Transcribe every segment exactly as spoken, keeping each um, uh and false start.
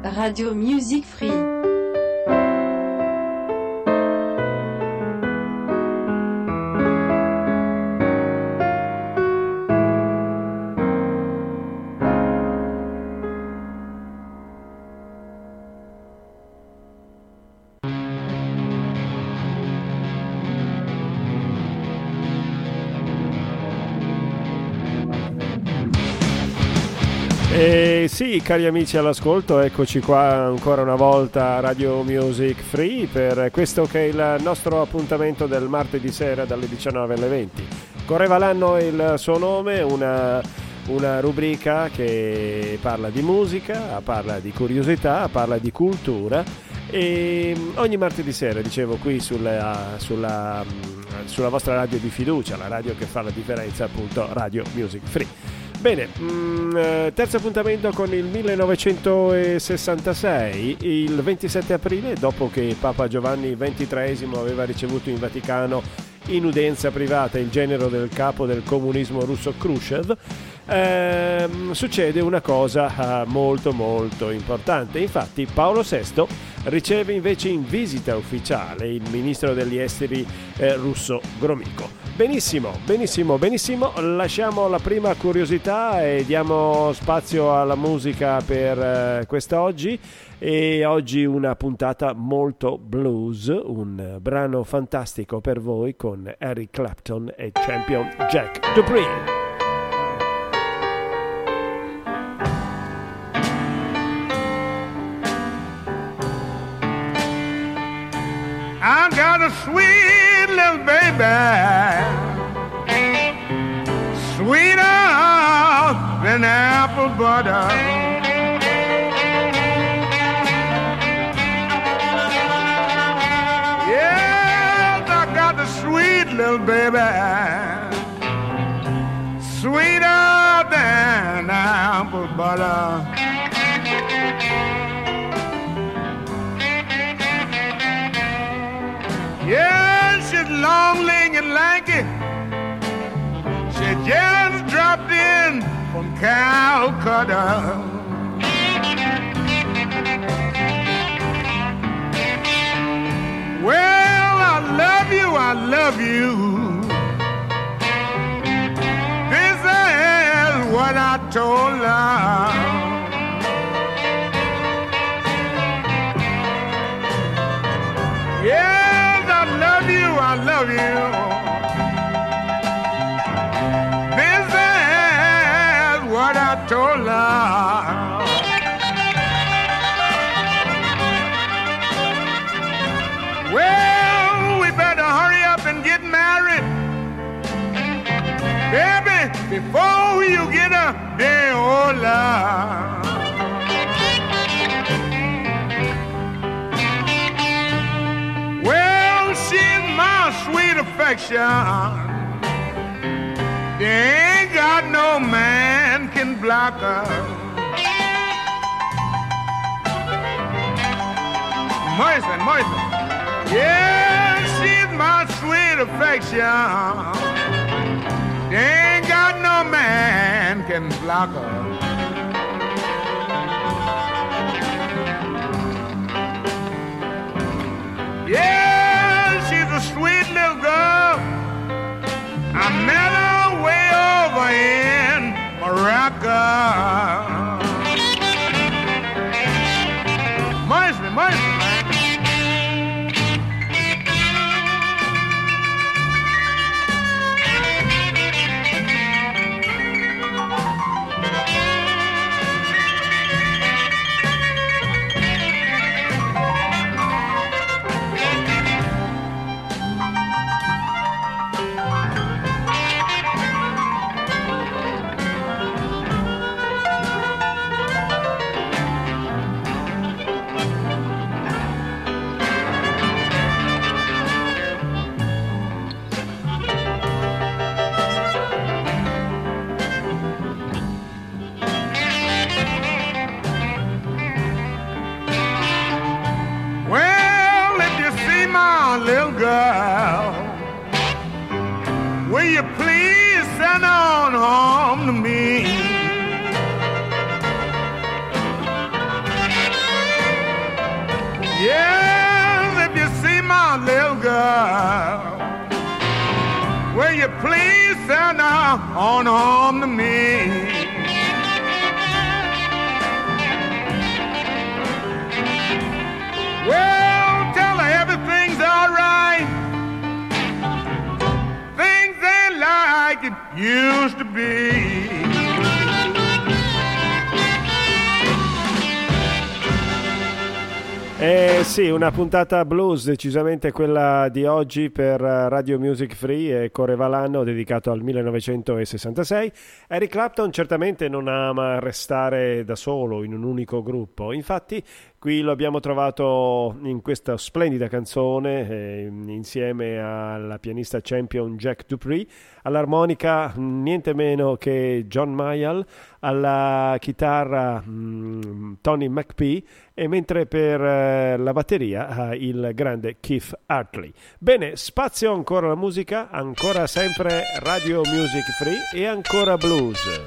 Radio Music Free. Sì, cari amici all'ascolto, eccoci qua ancora una volta a Radio Music Free per questo che è il nostro appuntamento del martedì sera dalle diciannove alle venti. Correva l'anno il suo nome, una, una rubrica che parla di musica, parla di curiosità, parla di cultura e ogni martedì sera, dicevo, qui sulla, sulla, sulla vostra radio di fiducia, la radio che fa la differenza, appunto Radio Music Free. Bene, terzo appuntamento con il millenovecentosessantasei, il ventisette aprile, dopo che Papa Giovanni ventitreesimo aveva ricevuto in Vaticano in udienza privata il genero del capo del comunismo russo Khrushchev, eh, succede una cosa molto molto importante. Infatti Paolo sesto riceve invece in visita ufficiale il ministro degli esteri eh, russo Gromiko. Benissimo, benissimo, benissimo, lasciamo la prima curiosità e diamo spazio alla musica per quest'oggi, e oggi una puntata molto blues, un brano fantastico per voi con Eric Clapton e Champion Jack Dupree. I got a sweet little baby, sweeter than apple butter. Yes, I got a sweet little baby, sweeter than apple butter. Yeah, she's long-legged and lanky. She just dropped in from Calcutta. Well, I love you, I love you. This is what I told her. Yeah. I love you. This is what I told her. Well, we better hurry up and get married, baby, before you get a day older. Perfection. Ain't got no man can block her. Mercy, mercy. Yeah, she's my sweet affection. Ain't got no man can block her. Yeah, she's a sweet little girl. I met her way over in Morocco. Mercy, mercy, Yes, if you see my little girl, will you please send her on home to me? Well, tell her everything's all right. Things ain't like it used to be. Eh sì, una puntata blues, decisamente quella di oggi per Radio Music Free e Correvalanno, dedicato al millenovecentosessantasei. Eric Clapton certamente non ama restare da solo in un unico gruppo, infatti qui lo abbiamo trovato in questa splendida canzone eh, insieme alla pianista Champion Jack Dupree, all'armonica niente meno che John Mayall, alla chitarra mh, Tony McPhee e mentre per eh, la batteria eh, il grande Keith Hartley. Bene, spazio ancora alla musica, ancora sempre Radio Music Free e ancora blues.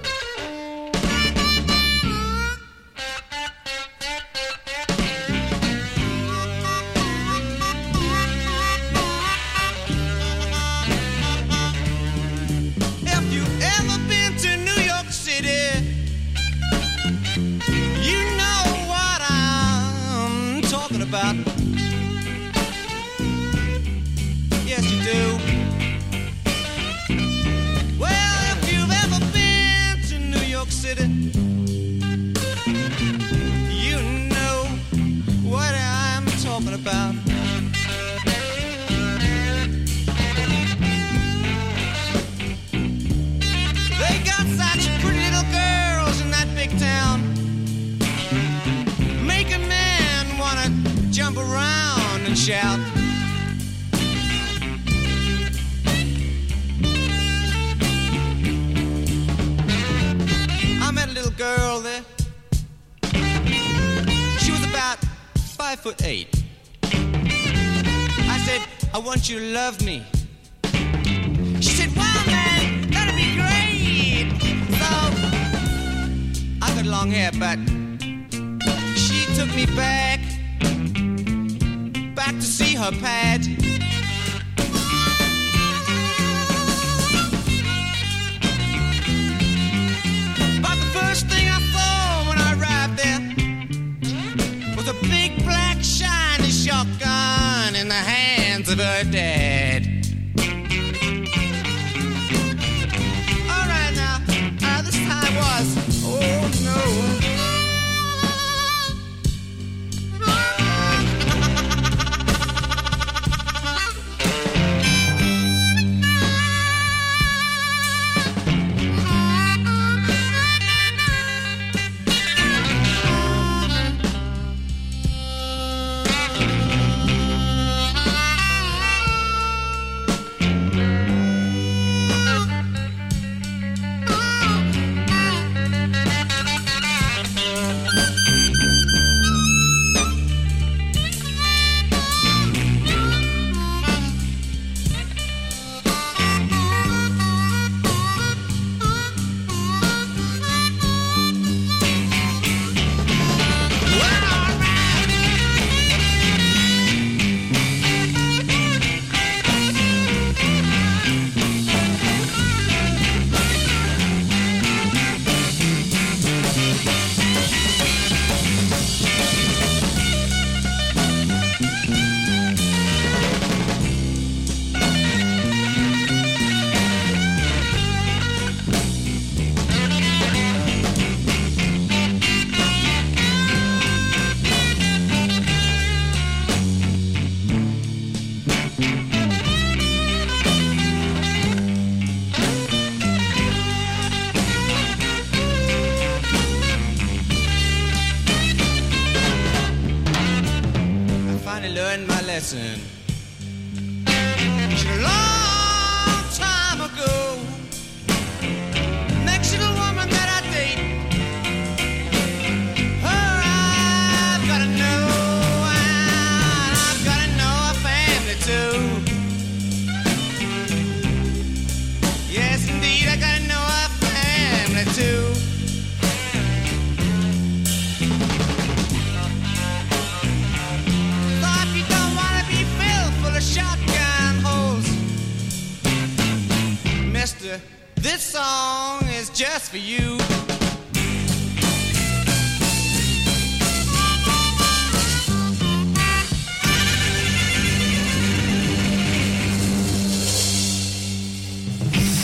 for you.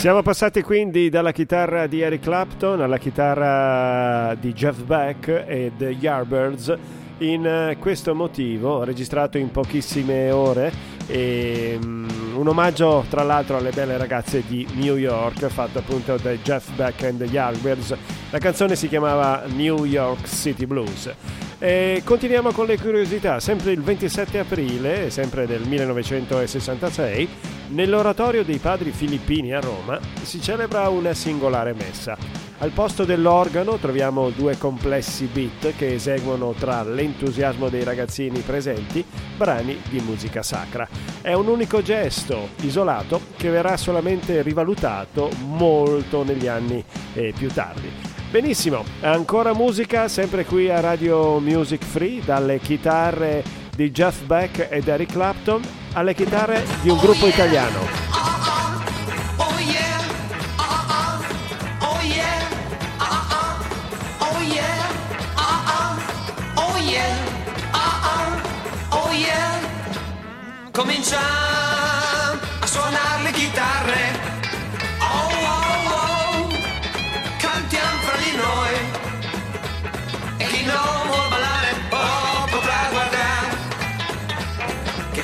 Siamo passati quindi dalla chitarra di Eric Clapton alla chitarra di Jeff Beck e The Yardbirds in questo motivo, registrato in pochissime ore, e um, un omaggio tra l'altro alle belle ragazze di New York, fatto appunto da Jeff Beck and The Yardbirds. La canzone si chiamava New York City Blues. E continuiamo con le curiosità. Sempre il ventisette aprile, sempre del millenovecentosessantasei, nell'oratorio dei Padri Filippini a Roma si celebra una singolare messa. Al posto dell'organo troviamo due complessi beat che eseguono tra l'entusiasmo dei ragazzini presenti brani di musica sacra. È un unico gesto isolato che verrà solamente rivalutato molto negli anni eh, più tardi. Benissimo, ancora musica sempre qui a Radio Music Free, dalle chitarre di Jeff Beck ed Eric Clapton alle chitarre di un gruppo italiano. Cominciamo a suonare le chitarre.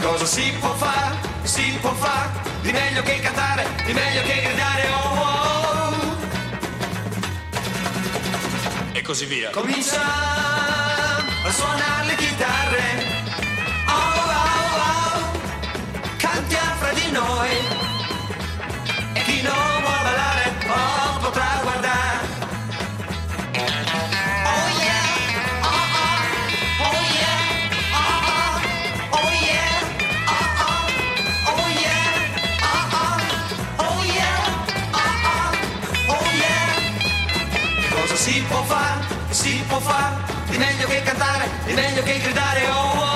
Cosa si può fare, si può fare, di meglio che cantare, di meglio che gridare, oh, oh. E così via. Cominciamo a suonare le chitarre, oh, oh, oh, cantiamo fra di noi, e chi non vuol ballare, oh, potrà guardare. Si può far, si può far, di meglio che cantare, di meglio che gridare, oh, oh.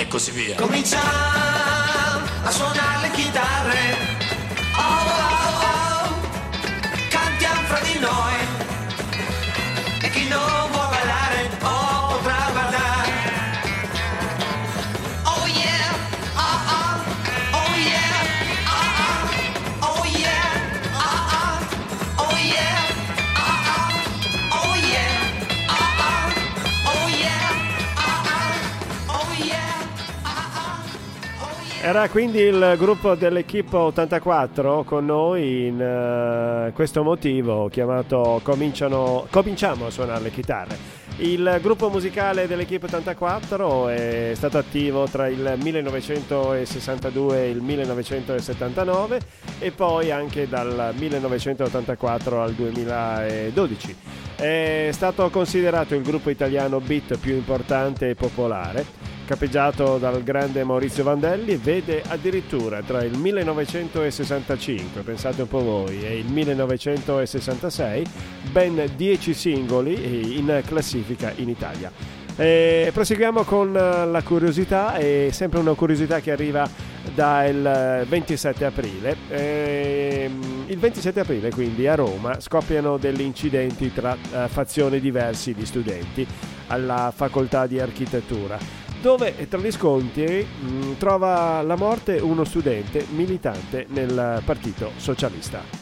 E così via. Cominciamo a suonare le chitarre, oh, oh, oh, cantiamo fra di noi, e chi non vuol ballare, oh, potrà guardare. Oh yeah, oh, oh, oh yeah, oh, oh, oh yeah. Era quindi il gruppo dell'Equipe ottantaquattro con noi in uh, questo motivo chiamato Cominciano, Cominciamo a suonare le chitarre. Il gruppo musicale dell'Equipe ottantaquattro è stato attivo tra il millenovecentosessantadue e il millenovecentosettantanove e poi anche dal millenovecentottantaquattro al duemiladodici. È stato considerato il gruppo italiano beat più importante e popolare. Capeggiato dal grande Maurizio Vandelli, vede addirittura tra il millenovecentosessantacinque, pensate un po' voi, e il millenovecentosessantasei ben dieci singoli in classifica in Italia. E proseguiamo con la curiosità, e sempre una curiosità che arriva dal ventisette aprile. E il ventisette aprile quindi a Roma scoppiano degli incidenti tra fazioni diverse di studenti alla facoltà di architettura, dove tra gli scontri mh, trova la morte uno studente militante nel Partito Socialista.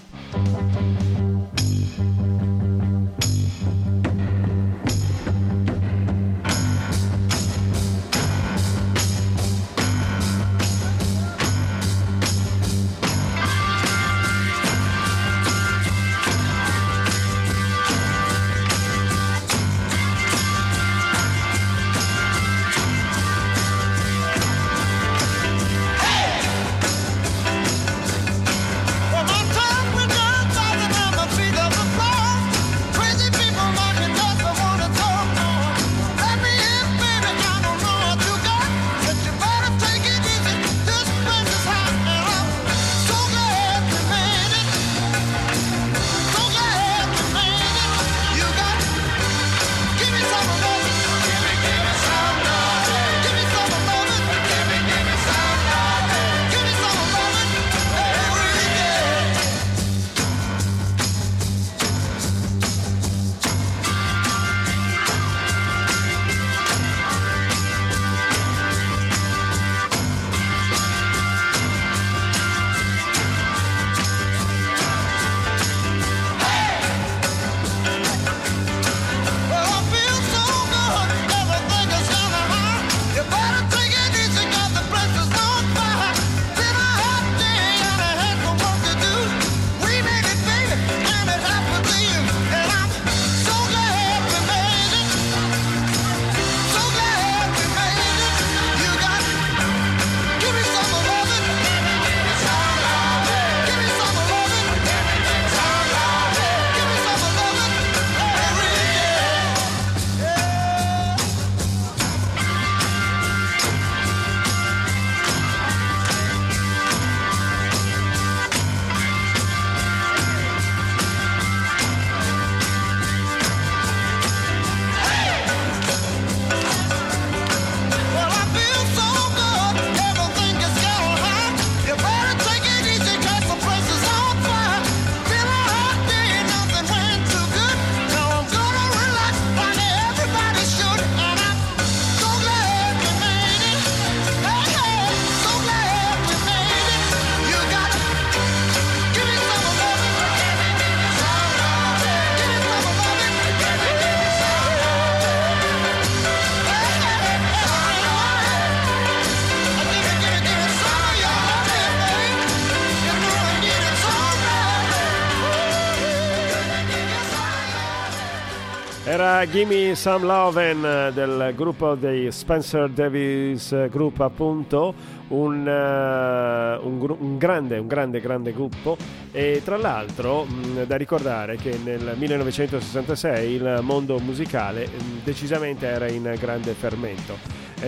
Era Gimme Some Lovin' del gruppo dei Spencer Davis Group, appunto, un, uh, un, un grande, un grande, grande gruppo. E tra l'altro mh, da ricordare che nel millenovecentosessantasei il mondo musicale mh, decisamente era in grande fermento.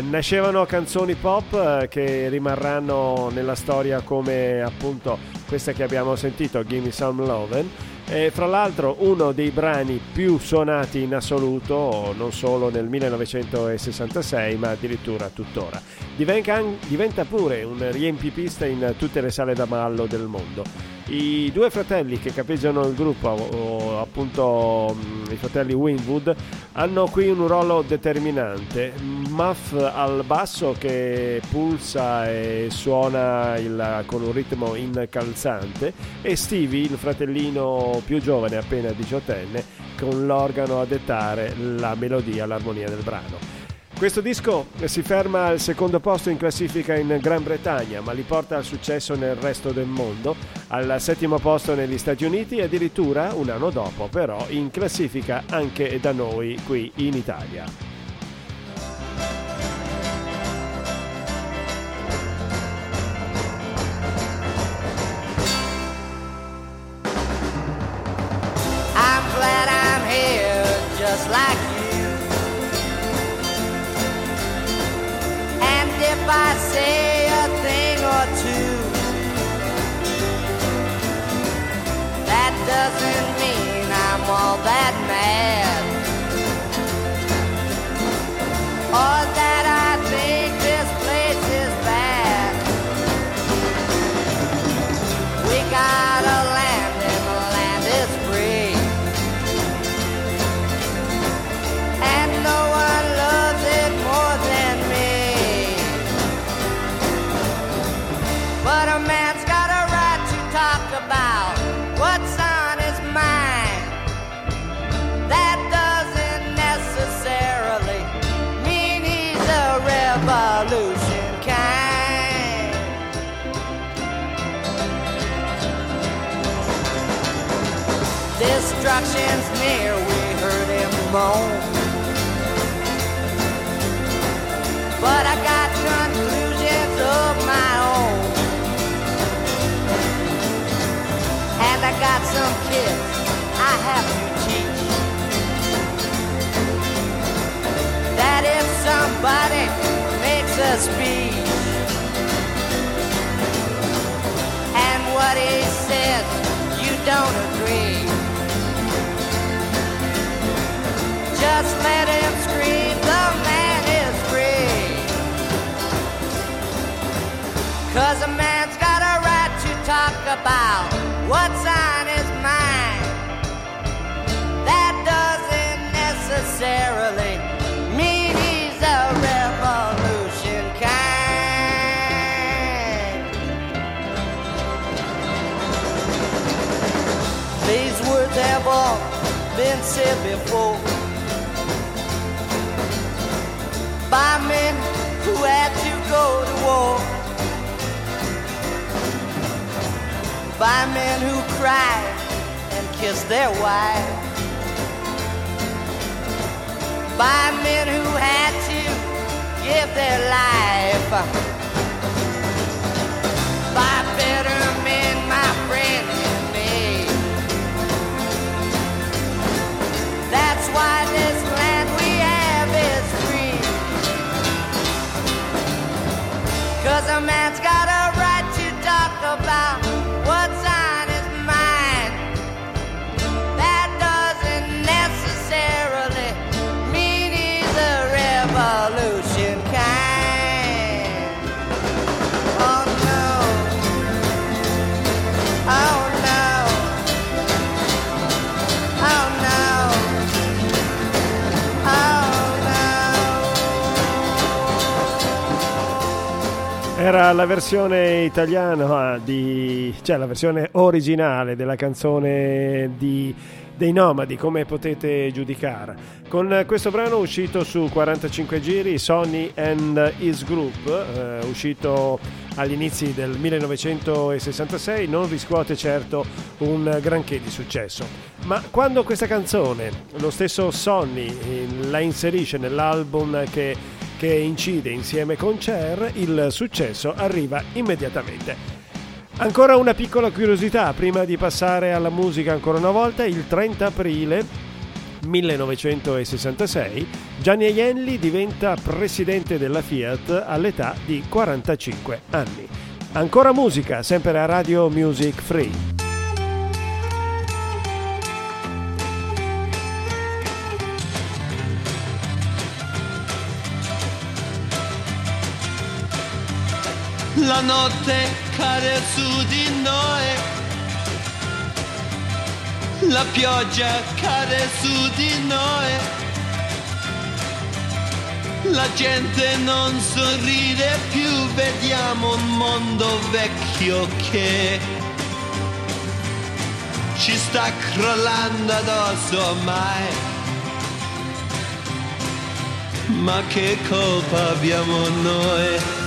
Nascevano canzoni pop che rimarranno nella storia, come appunto questa che abbiamo sentito, Gimme Some Lovin', e fra l'altro uno dei brani più suonati in assoluto, non solo nel millenovecentosessantasei ma addirittura tuttora. Diventa pure un riempipista in tutte le sale da ballo del mondo. I due fratelli che capeggiano il gruppo, appunto i fratelli Winwood, hanno qui un ruolo determinante. Muff al basso, che pulsa e suona il, con un ritmo incalzante, e Stevie, il fratellino più giovane, appena diciottenne, con l'organo a dettare la melodia, l'armonia del brano. Questo disco si ferma al secondo posto in classifica in Gran Bretagna, ma li porta al successo nel resto del mondo, al settimo posto negli Stati Uniti e addirittura un anno dopo però in classifica anche da noi qui in Italia. I'm glad I'm here just like if I say a thing or two, that doesn't mean I'm all that mad, or that I think this place is bad. We got a land and the land is free, and no one loves it more than me. But a man's got a right to talk about what's on his mind. That doesn't necessarily mean he's a revolution kind. Destruction's near, we heard him moan. But I got conclusions of my own. I got some kids I have to teach that if somebody makes a speech and what he says you don't agree, just let him scream, the man is free. Cause a man's got a right to talk about what's on his mind. That doesn't necessarily mean he's a revolution kind. These words have all been said before by men who had to go to war, by men who cried and kissed their wives, by men who had to give their life, by better men, my friend and me. That's why this land we have is free. Cause a man's got a right to talk about what's on his mind. That doesn't necessarily mean he's a revolution kind. Oh no, oh no, oh no, oh no. Era la versione italiana di, cioè la versione originale della canzone di dei Nomadi, come potete giudicare. Con questo brano uscito su quarantacinque giri, Sonny and His Group, eh, uscito agli inizi del millenovecentosessantasei, non riscuote certo un granché di successo. Ma quando questa canzone, lo stesso Sonny, la inserisce nell'album che, che incide insieme con Cher, il successo arriva immediatamente. Ancora una piccola curiosità prima di passare alla musica ancora una volta. Il trenta aprile millenovecentosessantasei Gianni Agnelli diventa presidente della Fiat all'età di quarantacinque anni. Ancora musica, sempre a Radio Music Free. La notte cade su di noi, la pioggia cade su di noi, la gente non sorride più, vediamo un mondo vecchio che ci sta crollando addosso ormai. Ma che colpa abbiamo noi?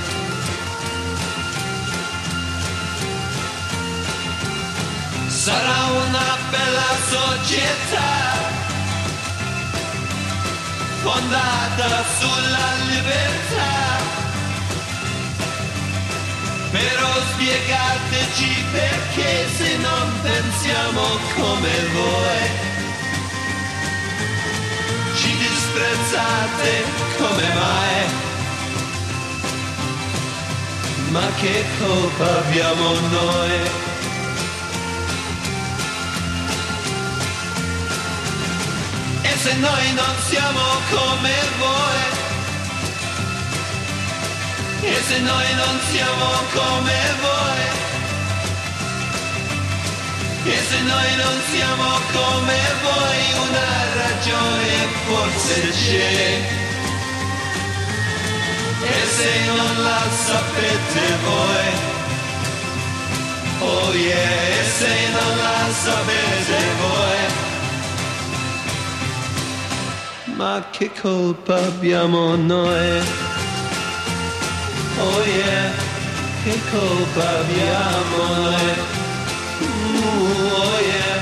Sarà una bella società fondata sulla libertà, però spiegateci perché se non pensiamo come voi ci disprezzate, come mai? Ma che colpa abbiamo noi? E se noi non siamo come voi, e se noi non siamo come voi, e se noi non siamo come voi, una ragione forse c'è, e se non la sapete voi, oh yeah, e se non la sapete voi. Ma che colpa abbiamo noi? Oh yeah, che colpa abbiamo noi? Uh, oh yeah,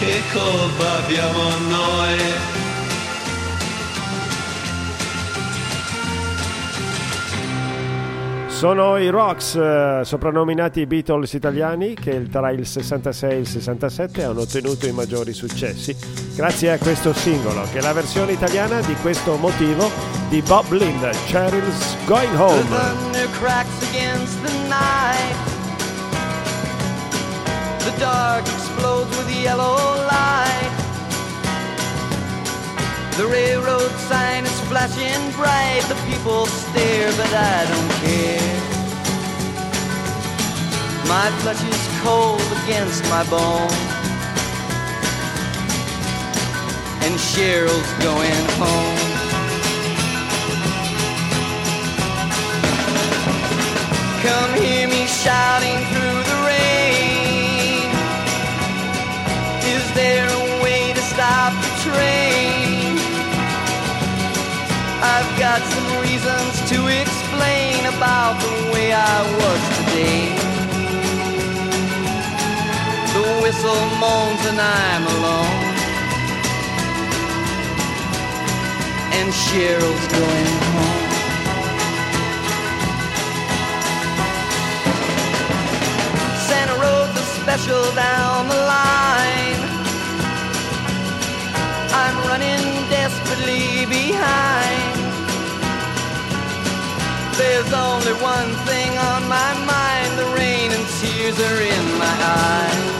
che colpa abbiamo noi? Sono i Rocks, soprannominati i Beatles italiani, che tra il sessantasei e il sessantasette hanno ottenuto i maggiori successi, grazie a questo singolo, che è la versione italiana di Questo Motivo di Bob Lind, Cheryl's Going Home. The thunder cracks against the night, the dark explodes with yellow light, the railroad sign is flashing bright, the people stare but I don't care, my flesh is cold against my bone, and Cheryl's going home. Come hear me shouting through the rain, is there a way to stop the train? I've got some reasons to explain about the way I was today. The whistle moans and I'm alone, and Cheryl's going home. Santa rode the special down the line, I'm running desperately behind, there's only one thing on my mind, the rain and tears are in my eyes,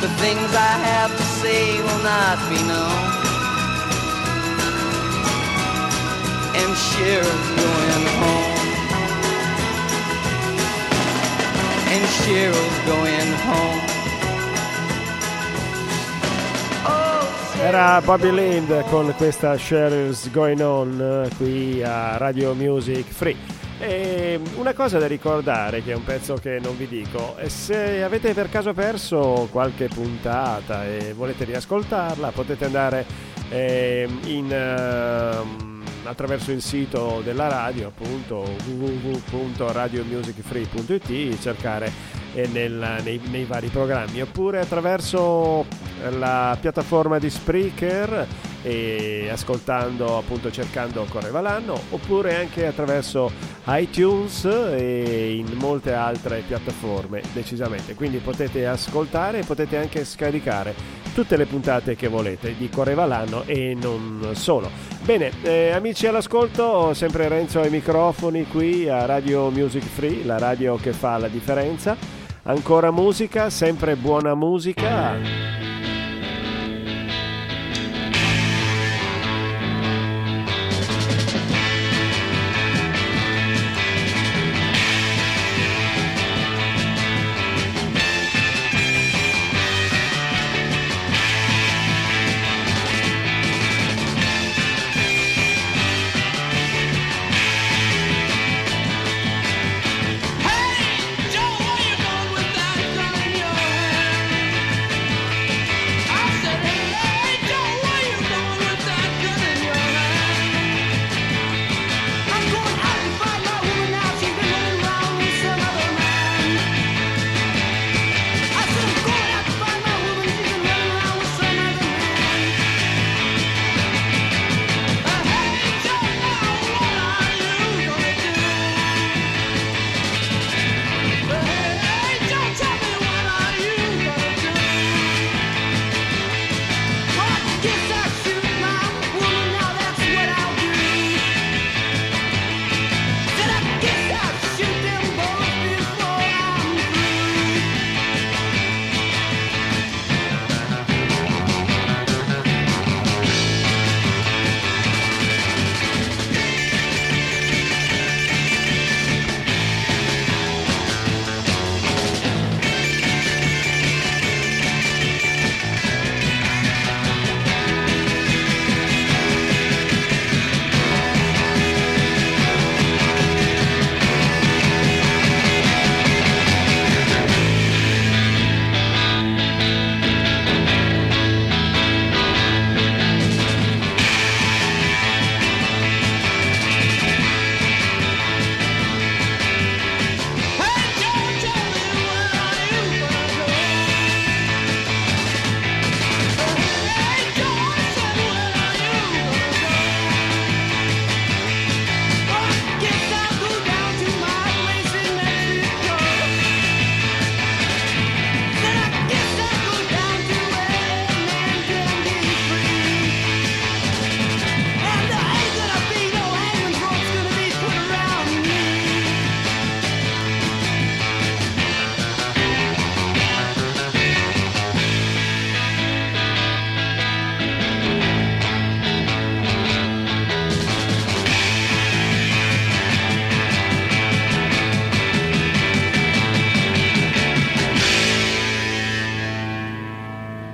the things I have to say will not be known, and Cheryl's going home, and Cheryl's going home. Era Bobby Lind con questa Cheryl's Going On qui a Radio Music Free. E una cosa da ricordare, che è un pezzo che non vi dico, se avete per caso perso qualche puntata e volete riascoltarla, potete andare eh, in, uh, attraverso il sito della radio, appunto w w w punto radio music free punto i t, e cercare eh, nel, nei, nei vari programmi, oppure attraverso la piattaforma di Spreaker, e ascoltando, appunto, cercando Correva l'anno, oppure anche attraverso iTunes e in molte altre piattaforme, decisamente. Quindi potete ascoltare e potete anche scaricare tutte le puntate che volete di Correva l'anno e non solo. Bene, eh, amici all'ascolto, sempre Renzo ai microfoni qui a Radio Music Free, la radio che fa la differenza. Ancora musica, sempre buona musica.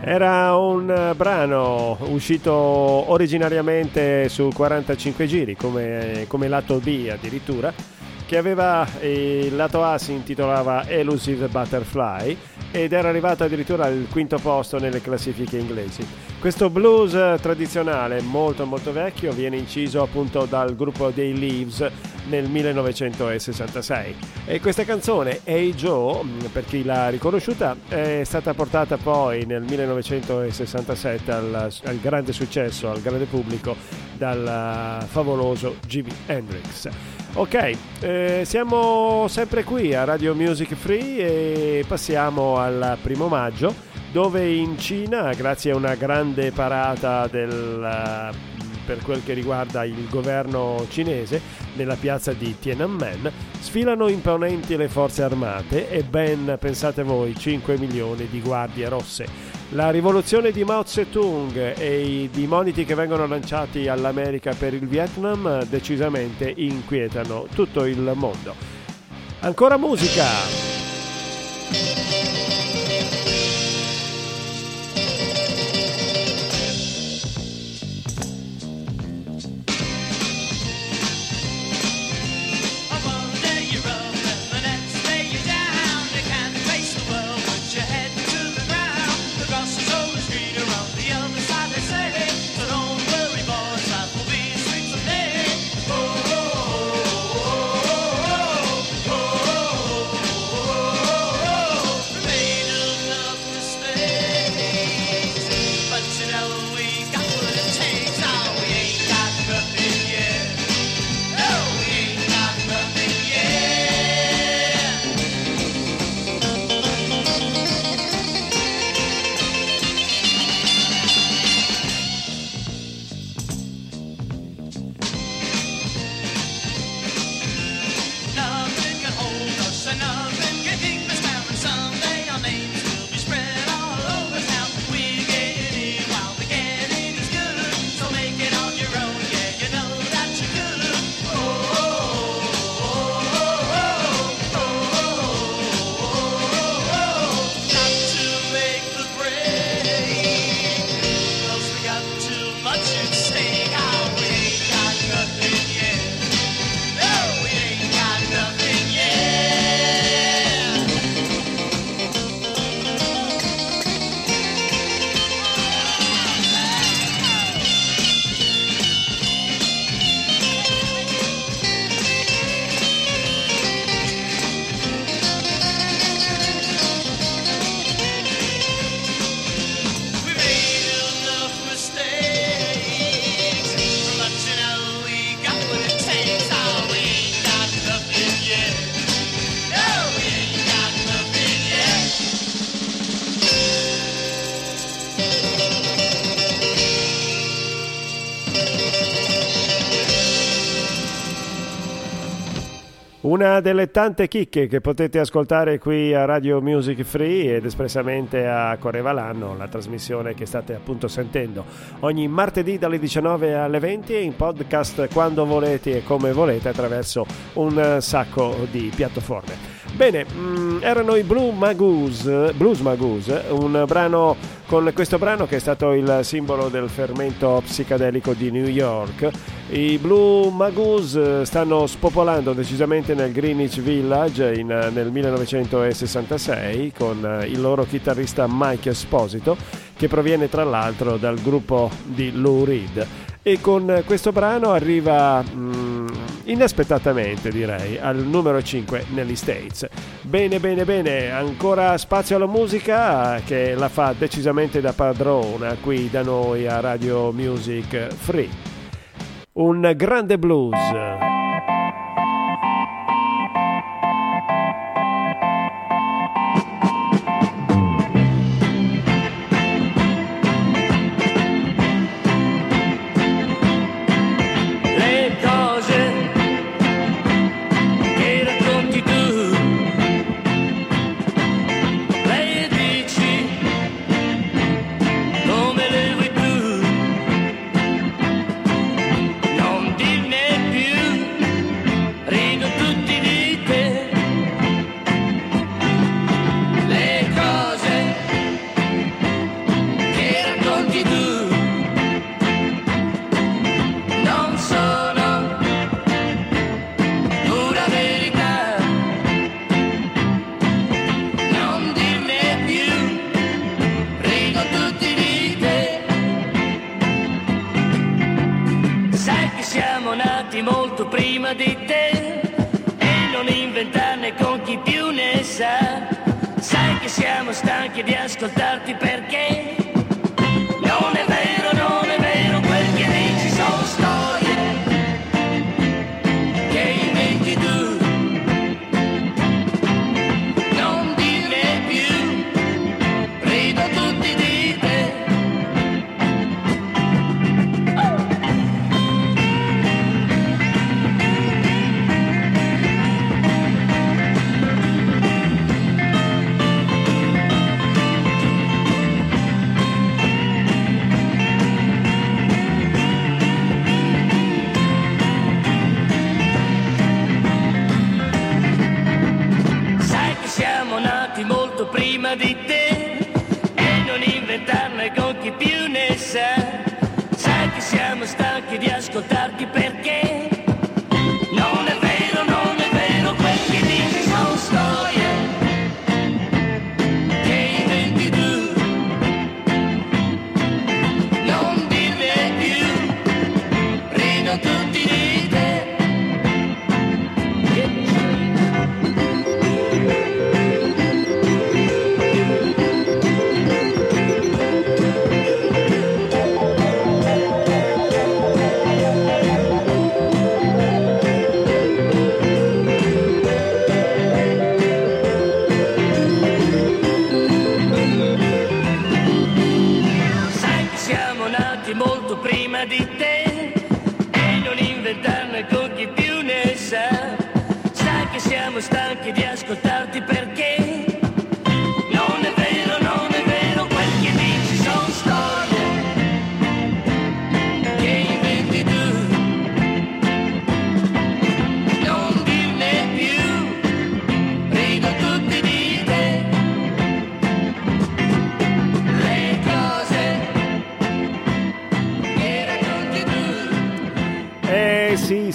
Era un brano uscito originariamente su quarantacinque giri, come, come lato B addirittura, che aveva, il lato A si intitolava Elusive Butterfly ed era arrivato addirittura al quinto posto nelle classifiche inglesi. Questo blues tradizionale, molto molto vecchio, viene inciso appunto dal gruppo dei Leaves nel millenovecentosessantasei, e questa canzone Hey Joe, per chi l'ha riconosciuta, è stata portata poi nel millenovecentosessantasette al, al grande successo, al grande pubblico, dal favoloso Jimi Hendrix. Ok, eh, siamo sempre qui a Radio Music Free e passiamo al primo maggio, dove in Cina, grazie a una grande parata del... Uh, per quel che riguarda il governo cinese, nella piazza di Tiananmen sfilano imponenti le forze armate e ben, pensate voi, cinque milioni di guardie rosse. La rivoluzione di Mao Zedong e i moniti che vengono lanciati all'America per il Vietnam decisamente inquietano tutto il mondo. Ancora musica! Bye. Una delle tante chicche che potete ascoltare qui a Radio Music Free ed espressamente a Correva l'anno, la trasmissione che state appunto sentendo ogni martedì dalle diciannove alle venti e in podcast quando volete e come volete attraverso un sacco di piattaforme. Bene, erano i Blues Magoos, Blues Magoos, un brano con questo brano che è stato il simbolo del fermento psicadelico di New York. I Blues Magoos stanno spopolando decisamente nel Greenwich Village in, nel millenovecentosessantasei con il loro chitarrista Mike Esposito, che proviene tra l'altro dal gruppo di Lou Reed. E con questo brano arriva mm, inaspettatamente, direi, al numero cinque negli States. Bene, bene, bene, ancora spazio alla musica che la fa decisamente da padrona qui da noi a Radio Music Free. Un grande blues.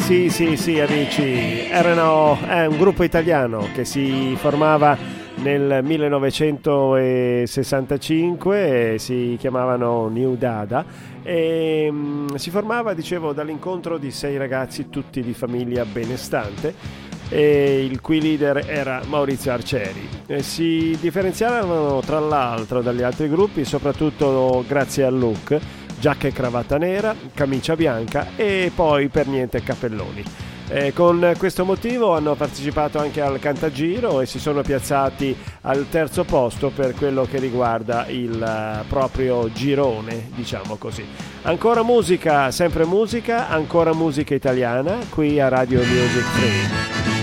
Sì, sì, sì, amici, erano è un gruppo italiano che si formava nel millenovecentosessantacinque e si chiamavano New Dada e um, si formava, dicevo, dall'incontro di sei ragazzi tutti di famiglia benestante e il cui leader era Maurizio Arcieri. E si differenziavano tra l'altro dagli altri gruppi soprattutto grazie al look: giacca e cravatta nera, camicia bianca e poi per niente cappelloni. Eh, con questo motivo hanno partecipato anche al Cantagiro e si sono piazzati al terzo posto per quello che riguarda il proprio girone, diciamo così. Ancora musica, sempre musica, ancora musica italiana qui a Radio Music Free.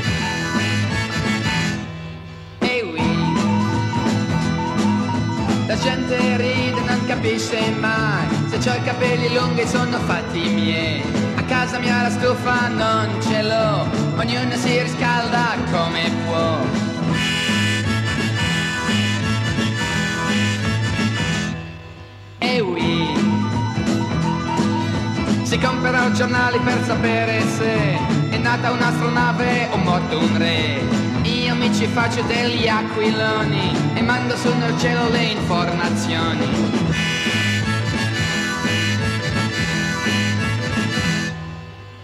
stupisce mai se c'ho i capelli lunghi sono fatti miei. A casa mia la stufa non ce l'ho, ognuno si riscalda come può. E oui, si comprerò giornali per sapere se è nata un'astronave o morto un re. Io mi ci faccio degli aquiloni e mando su nel cielo le informazioni.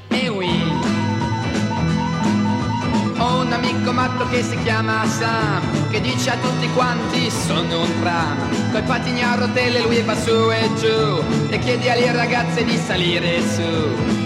E oui, ho un amico matto che si chiama Sam, che dice a tutti quanti sono un tram. Coi pattini a rotelle lui va su e giù e chiede alle ragazze di salire su.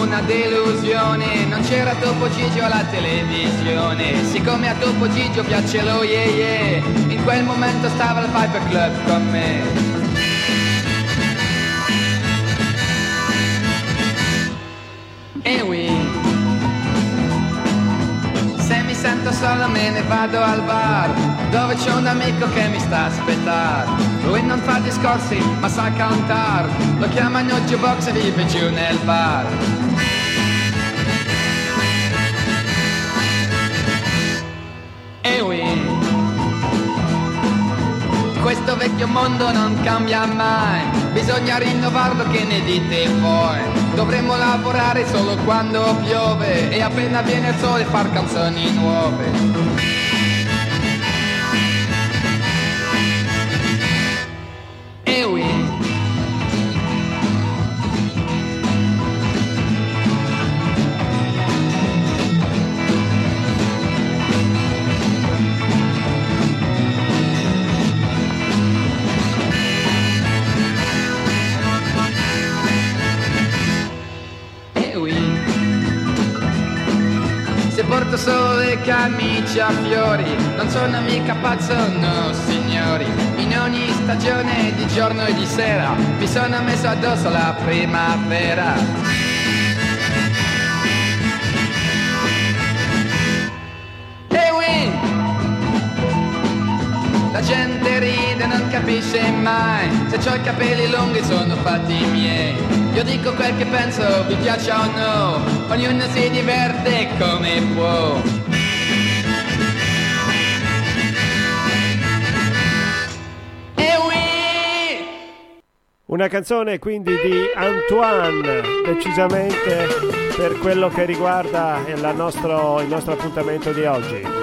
Una delusione, non c'era Topo Gigio alla televisione. Siccome a Topo Gigio piace lo ye ye, in quel momento stava al Piper Club con me. E oui, se mi sento solo me ne vado al bar, dove c'è un amico che mi sta a aspettare. Lui non fa discorsi ma sa cantar, lo chiamano jukebox e vive giù nel bar. E oui, questo vecchio mondo non cambia mai, bisogna rinnovarlo, che ne dite voi? Dovremmo lavorare solo quando piove e appena viene il sole far canzoni nuove. Solo le camicie a fiori, non sono mica pazzo, no signori. In ogni stagione, di giorno e di sera, mi sono messo addosso la primavera. E oui, la gente ride, non capisce mai se c'ho i capelli lunghi sono fatti miei. Io dico quel che penso, vi piaccia o no, ognuno si diverte come può. E oui! Una canzone quindi di Antoine, decisamente per quello che riguarda la nostro, il nostro appuntamento di oggi.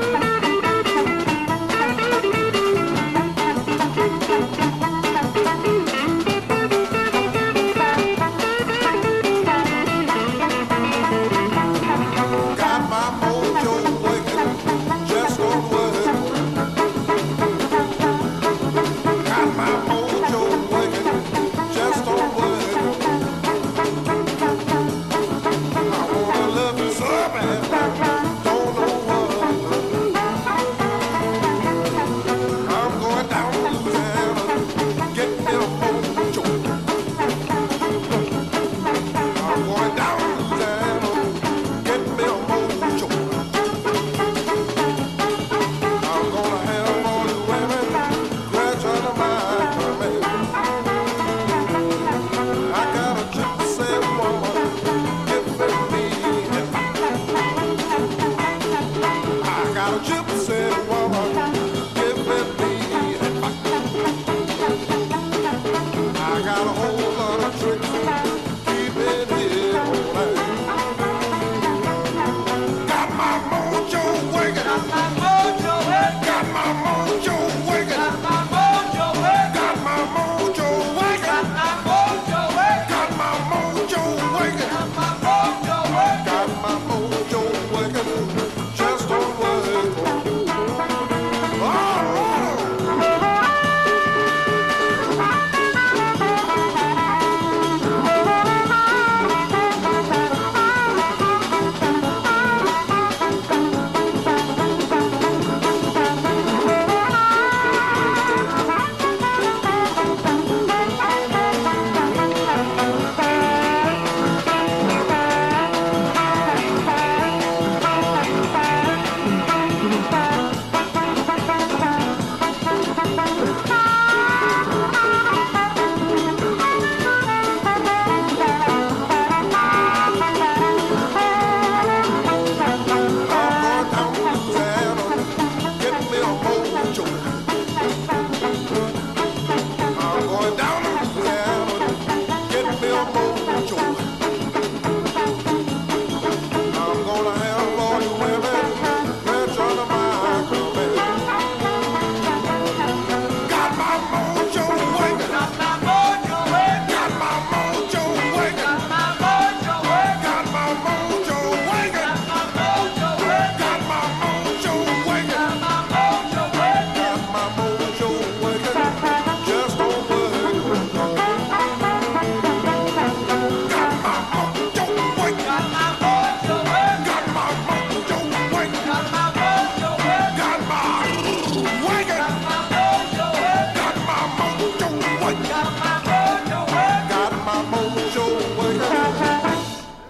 Just don't worry.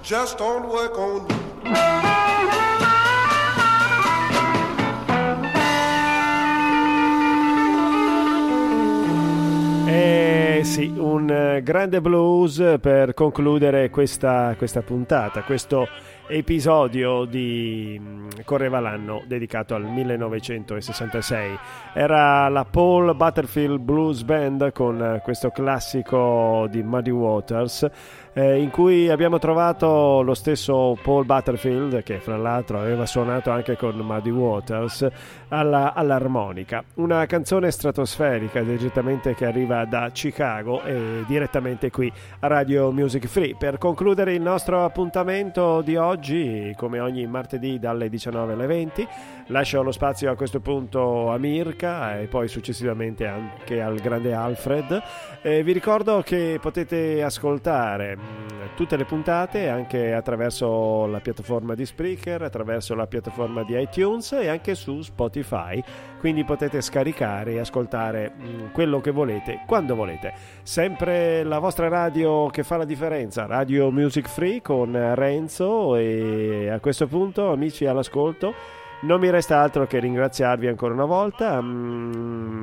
just don't work on you. Eh sì, un grande blues per concludere questa, questa puntata, questo episodio di Correva l'anno dedicato al millenovecentosessantasei. Era la Paul Butterfield Blues Band con questo classico di Muddy Waters, eh, in cui abbiamo trovato lo stesso Paul Butterfield, che fra l'altro aveva suonato anche con Muddy Waters, alla, all'armonica. Una canzone stratosferica direttamente che arriva da Chicago e direttamente qui a Radio Music Free. Per concludere il nostro appuntamento di oggi, Oggi, come ogni martedì dalle diciannove alle venti, lascio lo spazio a questo punto a Mirka e poi successivamente anche al grande Alfred. E vi ricordo che potete ascoltare tutte le puntate anche attraverso la piattaforma di Spreaker, attraverso la piattaforma di iTunes e anche su Spotify, quindi potete scaricare e ascoltare quello che volete, quando volete. Sempre la vostra radio che fa la differenza, Radio Music Free con Renzo. E a questo punto, amici all'ascolto, non mi resta altro che ringraziarvi ancora una volta.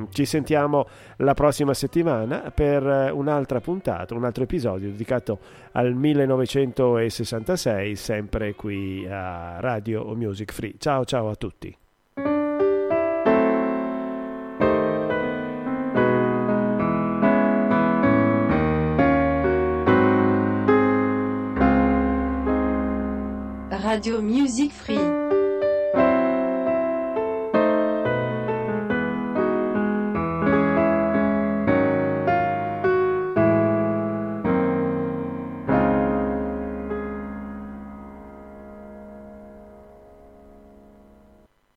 Ci sentiamo la prossima settimana per un'altra puntata, un altro episodio dedicato al millenovecentosessantasei, sempre qui a Radio Music Free. Ciao ciao a tutti. Radio Music Free.